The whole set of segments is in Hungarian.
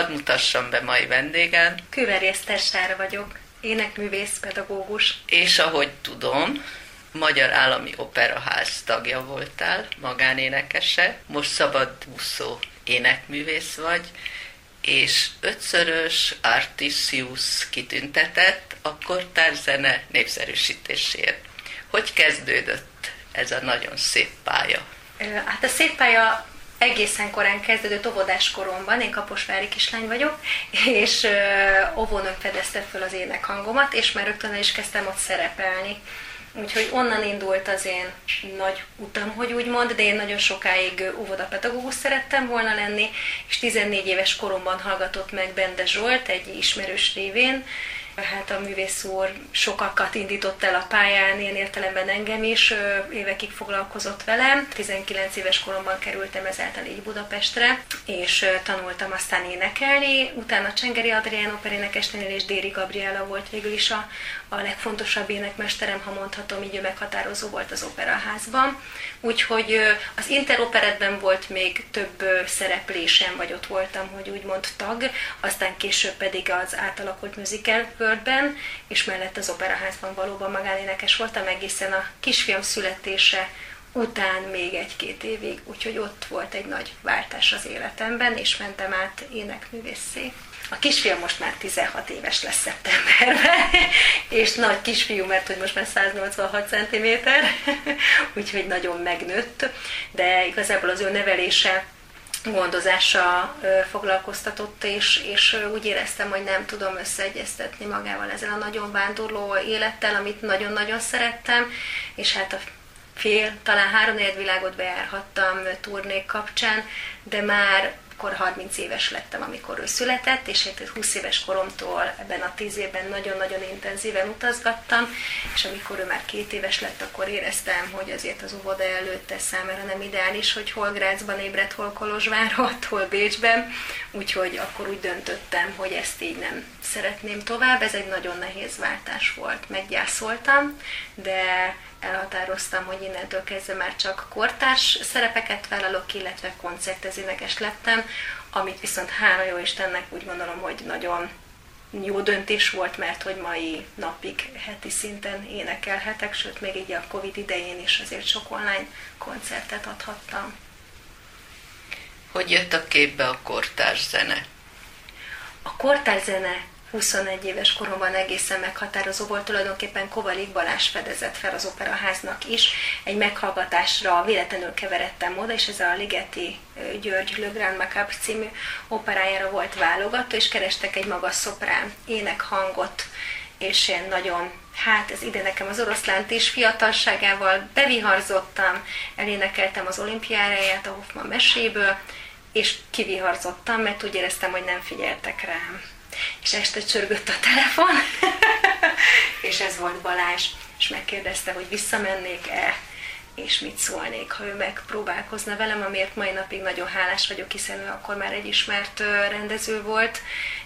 Hadd mutassam be mai vendégen. Kőmerjesz Tessára vagyok, énekművész, pedagógus. És ahogy tudom, Magyar Állami Operaház tagja voltál, magánénekese, most szabadúszó énekművész vagy, és 5-szörös Artisius kitüntetett a kortárs zene népszerűsítésért. Hogy kezdődött ez a nagyon szép pálya? Hát a szép pálya egészen korán kezdődött, óvodás koromban, én kaposvári kislány vagyok, és óvónőm fedezte föl az énekhangomat, és már rögtön el is kezdtem ott szerepelni. Úgyhogy onnan indult az én nagy utam, hogy úgy mond, de én nagyon sokáig óvodapedagógus szerettem volna lenni, és 14 éves koromban hallgatott meg Bende Zsolt egy ismerős révén. Hát a művész úr sokakat indított el a pályán, ilyen értelemben engem is, évekig foglalkozott velem. 19 éves koromban kerültem ezáltal így Budapestre, és tanultam aztán énekelni. Utána Csengeri Adrián operénekesnél és Déri Gabriella volt végül is a legfontosabb énekmesterem, ha mondhatom, így meghatározó volt az operaházban. Úgyhogy az interoperetben volt még több szereplésem, vagy ott voltam, hogy úgymond tag, aztán később pedig az átalakult musical Worldben, és mellett az operaházban valóban magánénekes voltam egészen a kisfiam születése után még 1-2 évig, úgyhogy ott volt egy nagy váltás az életemben, és mentem át énekművészé. A kisfiam most már 16 éves lesz szeptemberben, és nagy kisfiú, mert hogy most már 186 cm, úgyhogy nagyon megnőtt, de igazából az ő nevelése, gondozása foglalkoztatott, és úgy éreztem, hogy nem tudom összeegyeztetni magával ezzel a nagyon vándorló élettel, amit nagyon-nagyon szerettem, és hát a talán 3/4 világot bejárhattam turnék kapcsán, de már akkor 30 éves lettem, amikor ő született, és 20 éves koromtól ebben a 10 évben nagyon-nagyon intenzíven utazgattam, és amikor ő már 2 éves lett, akkor éreztem, hogy azért az óvoda előtt ez számára nem ideális, hogy hol Grácsban ébredt, hol Kolozsvárra, hol Bécsben, úgyhogy akkor úgy döntöttem, hogy ezt így nem szeretném tovább. Ez egy nagyon nehéz váltás volt, meggyászoltam, de elhatároztam, hogy innentől kezdve már csak kortárs szerepeket vállalok, illetve koncertezénekes lettem, amit viszont hála jó Istennek úgy gondolom, hogy nagyon jó döntés volt, mert hogy mai napig heti szinten énekelhetek, sőt még így a Covid idején is azért sok online koncertet adhattam. Hogy jött a képbe a kortárs zene? A kortárs zene 21 éves koromban egészen meghatározó volt, tulajdonképpen Kovalik Balázs fedezett fel az operaháznak is. Egy meghallgatásra véletlenül keveredtem oda, és ez a Ligeti György Le Grand Maccabe című operájára volt válogató, és kerestek egy magas szoprán énekhangot, és én nagyon, hát ez ide nekem az oroszlánt is, fiatalságával beviharzottam, elénekeltem az olimpiáját a Hoffman meséből, és kiviharzottam, mert úgy éreztem, hogy nem figyeltek rám. És este csörgött a telefon, és ez volt Balázs, és megkérdezte, hogy visszamennék-e, és mit szólnék, ha ő megpróbálkozna velem, amiért mai napig nagyon hálás vagyok, hiszen ő akkor már egy ismert rendező volt,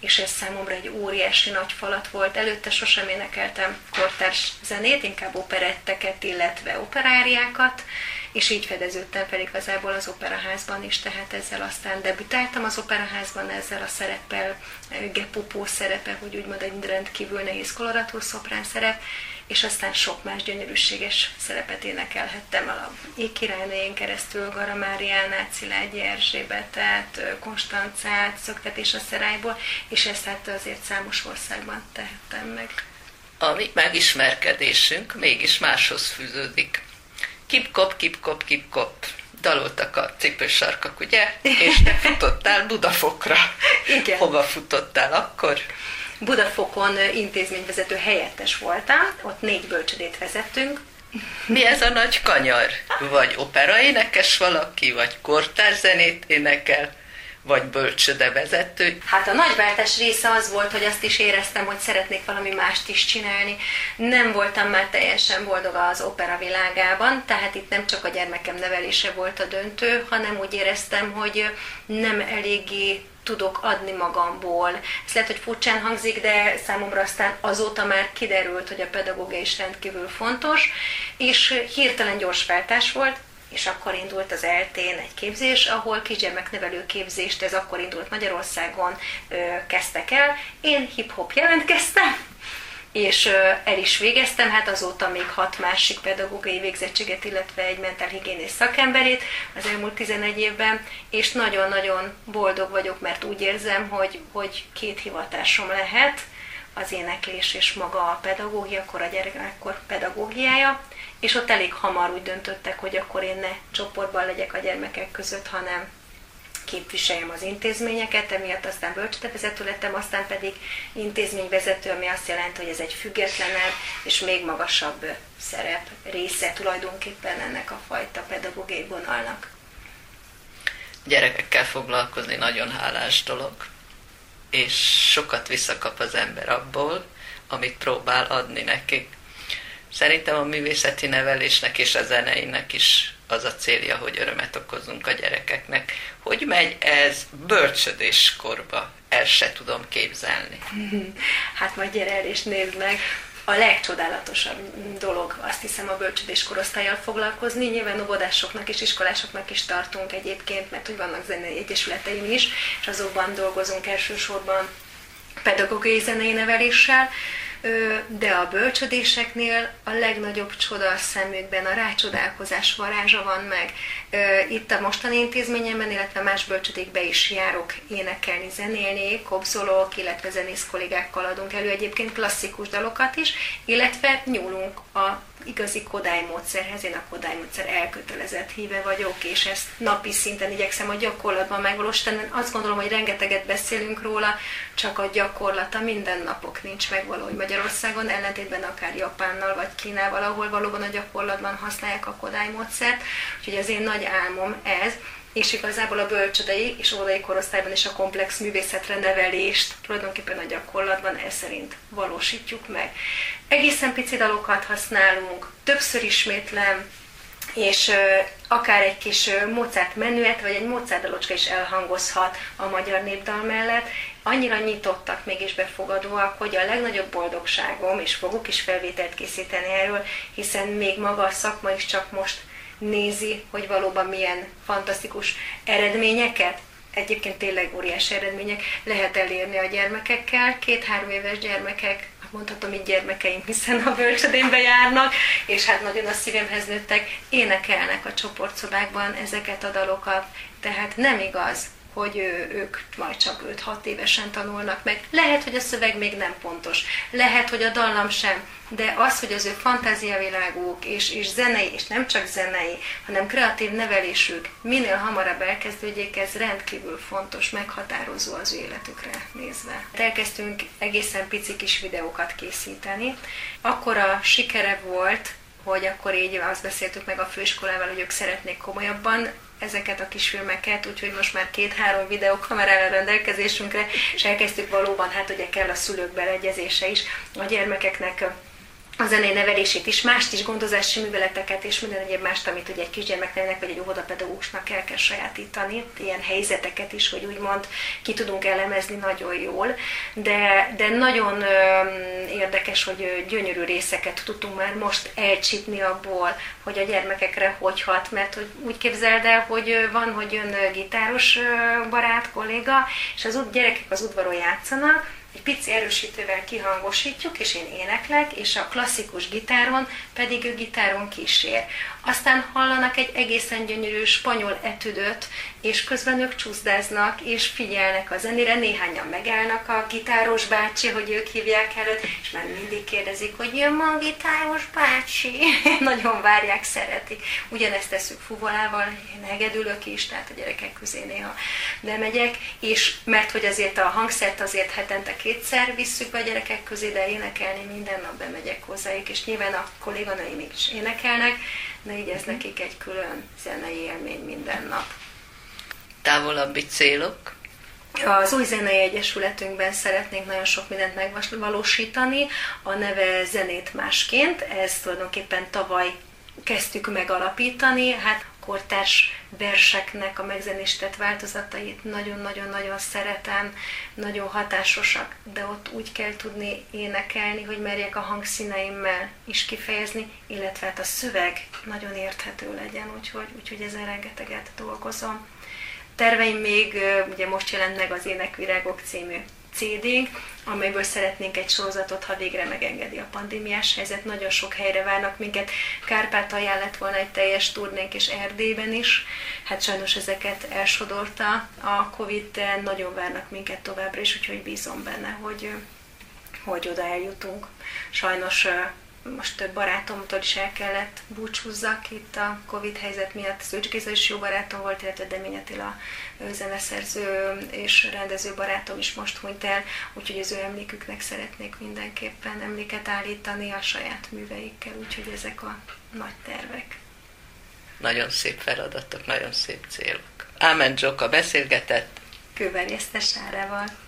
és ez számomra egy óriási nagy falat volt. Előtte sosem énekeltem kortárs zenét, inkább operetteket, illetve operáriákat, és így fedeződtem fel igazából az operaházban is, tehát ezzel aztán debütáltam az operaházban ezzel a szereppel, Gepopó szerepe, hogy úgymond egy rendkívül nehéz koloratúr szoprán szerep, és aztán sok más gyönyörűséges szerepet énekelhettem el a Ékirálynőjén keresztül, Gara Máriánát, Szilágyi Erzsébetet, Konstancát, Szöktetés a Szerályból, és ezt hát azért számos országban tehettem meg. A mi megismerkedésünk mégis máshoz fűződik. Kip-kop, kip-kop, kip-kop. Daloltak a cipősarkak, ugye? És te futottál Budafokra. Igen. Hova futottál akkor? Budafokon intézményvezető helyettes voltam, ott 4 bölcsödét vezettünk. Mi ez a nagy kanyar? Vagy operaénekes valaki, vagy kortárszenét énekel, vagy bölcsöde vezető? Hát a nagyváltás része az volt, hogy azt is éreztem, hogy szeretnék valami mást is csinálni. Nem voltam már teljesen boldog az opera világában, tehát itt nem csak a gyermekem nevelése volt a döntő, hanem úgy éreztem, hogy nem eléggé tudok adni magamból. Ez lehet, hogy furcsán hangzik, de számomra aztán azóta már kiderült, hogy a pedagógia is rendkívül fontos, és hirtelen gyors feltás volt, és akkor indult az ELTÉ-n egy képzés, ahol kisgyermeknevelő képzést, ez akkor indult Magyarországon, kezdtek el. Én hip-hop jelentkeztem, és el is végeztem, hát azóta még 6 másik pedagógiai végzettséget, illetve egy mentálhigiénész szakemberét az elmúlt 11 évben, és nagyon-nagyon boldog vagyok, mert úgy érzem, hogy 2 hivatásom lehet, az éneklés és maga a pedagógia, akkor a gyermekkor pedagógiája, és ott elég hamar úgy döntöttek, hogy akkor én ne csoportban legyek a gyermekek között, hanem képviseljem az intézményeket, emiatt aztán bölcsődevezető lettem, aztán pedig intézményvezető, ami azt jelenti, hogy ez egy függetlenebb és még magasabb szerep része tulajdonképpen ennek a fajta pedagógiai vonalnak. Gyerekekkel foglalkozni nagyon hálás dolog, és sokat visszakap az ember abból, amit próbál adni nekik. Szerintem a művészeti nevelésnek és a zeneinek is az a célja, hogy örömet okozunk a gyerekeknek. Hogy megy ez bölcsödéskorba? El se tudom képzelni. Hát majd gyere el és nézd meg. A legcsodálatosabb dolog, azt hiszem, a bölcsödés korosztállyal foglalkozni. Nyilván óvodásoknak és iskolásoknak is tartunk egyébként, mert úgy vannak zenei egyesületeim is, és azokban dolgozunk elsősorban pedagógiai zenei neveléssel. De a bölcsödéseknél a legnagyobb csoda a szemükben, a rácsodálkozás varázsa van meg. Itt a mostani intézményemben, illetve más bölcsödékbe is járok énekelni, zenélni, kobzolok, illetve zenész kollégákkal adunk elő egyébként klasszikus dalokat is, illetve nyúlunk a igazi Kodály módszerhez. Én a Kodály módszer elkötelezett híve vagyok, és ezt napi szinten igyekszem a gyakorlatban megvalósítani. Azt gondolom, hogy rengeteget beszélünk róla, csak a gyakorlata mindennapok nincs meg valahogy Magyarországon, ellentétben akár Japánnal vagy Kínával, ahol valóban a gyakorlatban használják a Kodály módszert. Úgyhogy az én nagy álmom ez, és igazából a bölcsödei és óvodai korosztályban is a komplex művészetre nevelést tulajdonképpen a gyakorlatban ez szerint valósítjuk meg. Egészen pici dalokat használunk, többször ismétlem, és akár egy kis Mozart menüet, vagy egy Mozart dalocska is elhangozhat a magyar népdal mellett. Annyira nyitottak, mégis befogadóak, hogy a legnagyobb boldogságom, és fogok is felvételt készíteni erről, hiszen még maga a szakma is csak most nézi, hogy valóban milyen fantasztikus eredményeket, egyébként tényleg óriási eredmények lehet elérni a gyermekekkel. 2-3 éves gyermekek, mondhatom így gyermekeim, hiszen a bölcsödénbe járnak, és hát nagyon a szívemhez nőttek, énekelnek a csoportszobákban ezeket a dalokat, tehát nem igaz, hogy ők majd csak 5-6 évesen tanulnak meg. Lehet, hogy a szöveg még nem pontos, lehet, hogy a dallam sem, de az, hogy az ő fantáziaviláguk és zenei, és nem csak zenei, hanem kreatív nevelésük minél hamarabb elkezdődjék, ez rendkívül fontos, meghatározó az ő életükre nézve. Elkezdtünk egészen pici kis videókat készíteni. Akkora sikere volt, hogy akkor így azt beszéltük meg a főiskolával, hogy ők szeretnék komolyabban ezeket a kisfilmeket, úgyhogy most már 2-3 videókamerával rendelkezésünkre, és elkezdtük valóban, hát ugye kell a szülők beleegyezése is, a gyermekeknek a zenei nevelését is, mást is, gondozási műveleteket és minden egyéb mást, amit ugye egy kisgyermeknek vagy egy óvodapedagógusnak el kell sajátítani, ilyen helyzeteket is, hogy úgymond ki tudunk elemezni nagyon jól, de nagyon érdekes, hogy gyönyörű részeket tudtunk már most elcsípni abból, hogy a gyermekekre hogy hat, mert hogy úgy képzeld el, hogy van, hogy jön gitáros barát, kolléga, és az gyerekek az udvaron játszanak, egy pici erősítővel kihangosítjuk, és én éneklek, és a klasszikus gitáron pedig ő gitáron kísér. Aztán hallanak egy egészen gyönyörű spanyol etüdöt, és közben ők csúszdáznak, és figyelnek a zenére, néhányan megállnak a gitáros bácsi, hogy ők hívják előtt, és már mindig kérdezik, hogy jön ma a gitáros bácsi. Nagyon várják, szeretik. Ugyanezt tesszük fuvolával, én hegedülök is, tehát a gyerekek közé néha lemegyek, és mert hogy azért a hangszert azért hetente 2-szer visszük be a gyerekek közé, de énekelni minden nap bemegyek hozzájuk, és nyilván a kolléganőim is énekelnek, de így ez nekik egy külön zenei élmény minden nap. Távolabbi célok? Az új zenei egyesületünkben szeretnénk nagyon sok mindent megvalósítani. A neve Zenét Másként, ezt tulajdonképpen tavaly kezdtük megalapítani. Hát kortárs verseknek a megzenésített változatait nagyon-nagyon-nagyon szeretem, nagyon hatásosak, de ott úgy kell tudni énekelni, hogy merjek a hangszíneimmel is kifejezni, illetve hát a szöveg nagyon érthető legyen, úgyhogy ezen rengeteget dolgozom. Terveim még, ugye most jelent meg az Énekvirágok című CD-nk, amelyből szeretnénk egy sorozatot, ha végre megengedi a pandémiás helyzet. Nagyon sok helyre várnak minket. Kárpátalján lett volna egy teljes turnénk, és Erdélyben is. Hát sajnos ezeket elsodorta a Covid, de nagyon várnak minket továbbra is, úgyhogy bízom benne, hogy oda eljutunk. Sajnos most több barátomtól is el kellett búcsúzzak itt a Covid helyzet miatt. Szűcs Géza is jó barátom volt, illetve Demény Attila zeneszerző és rendező barátom is most hunyt el, úgyhogy az ő emléküknek szeretnék mindenképpen emléket állítani a saját műveikkel, úgyhogy ezek a nagy tervek. Nagyon szép feladatok, nagyon szép célok. Ámen Zsoka beszélgetett Kőberjesztes Árával.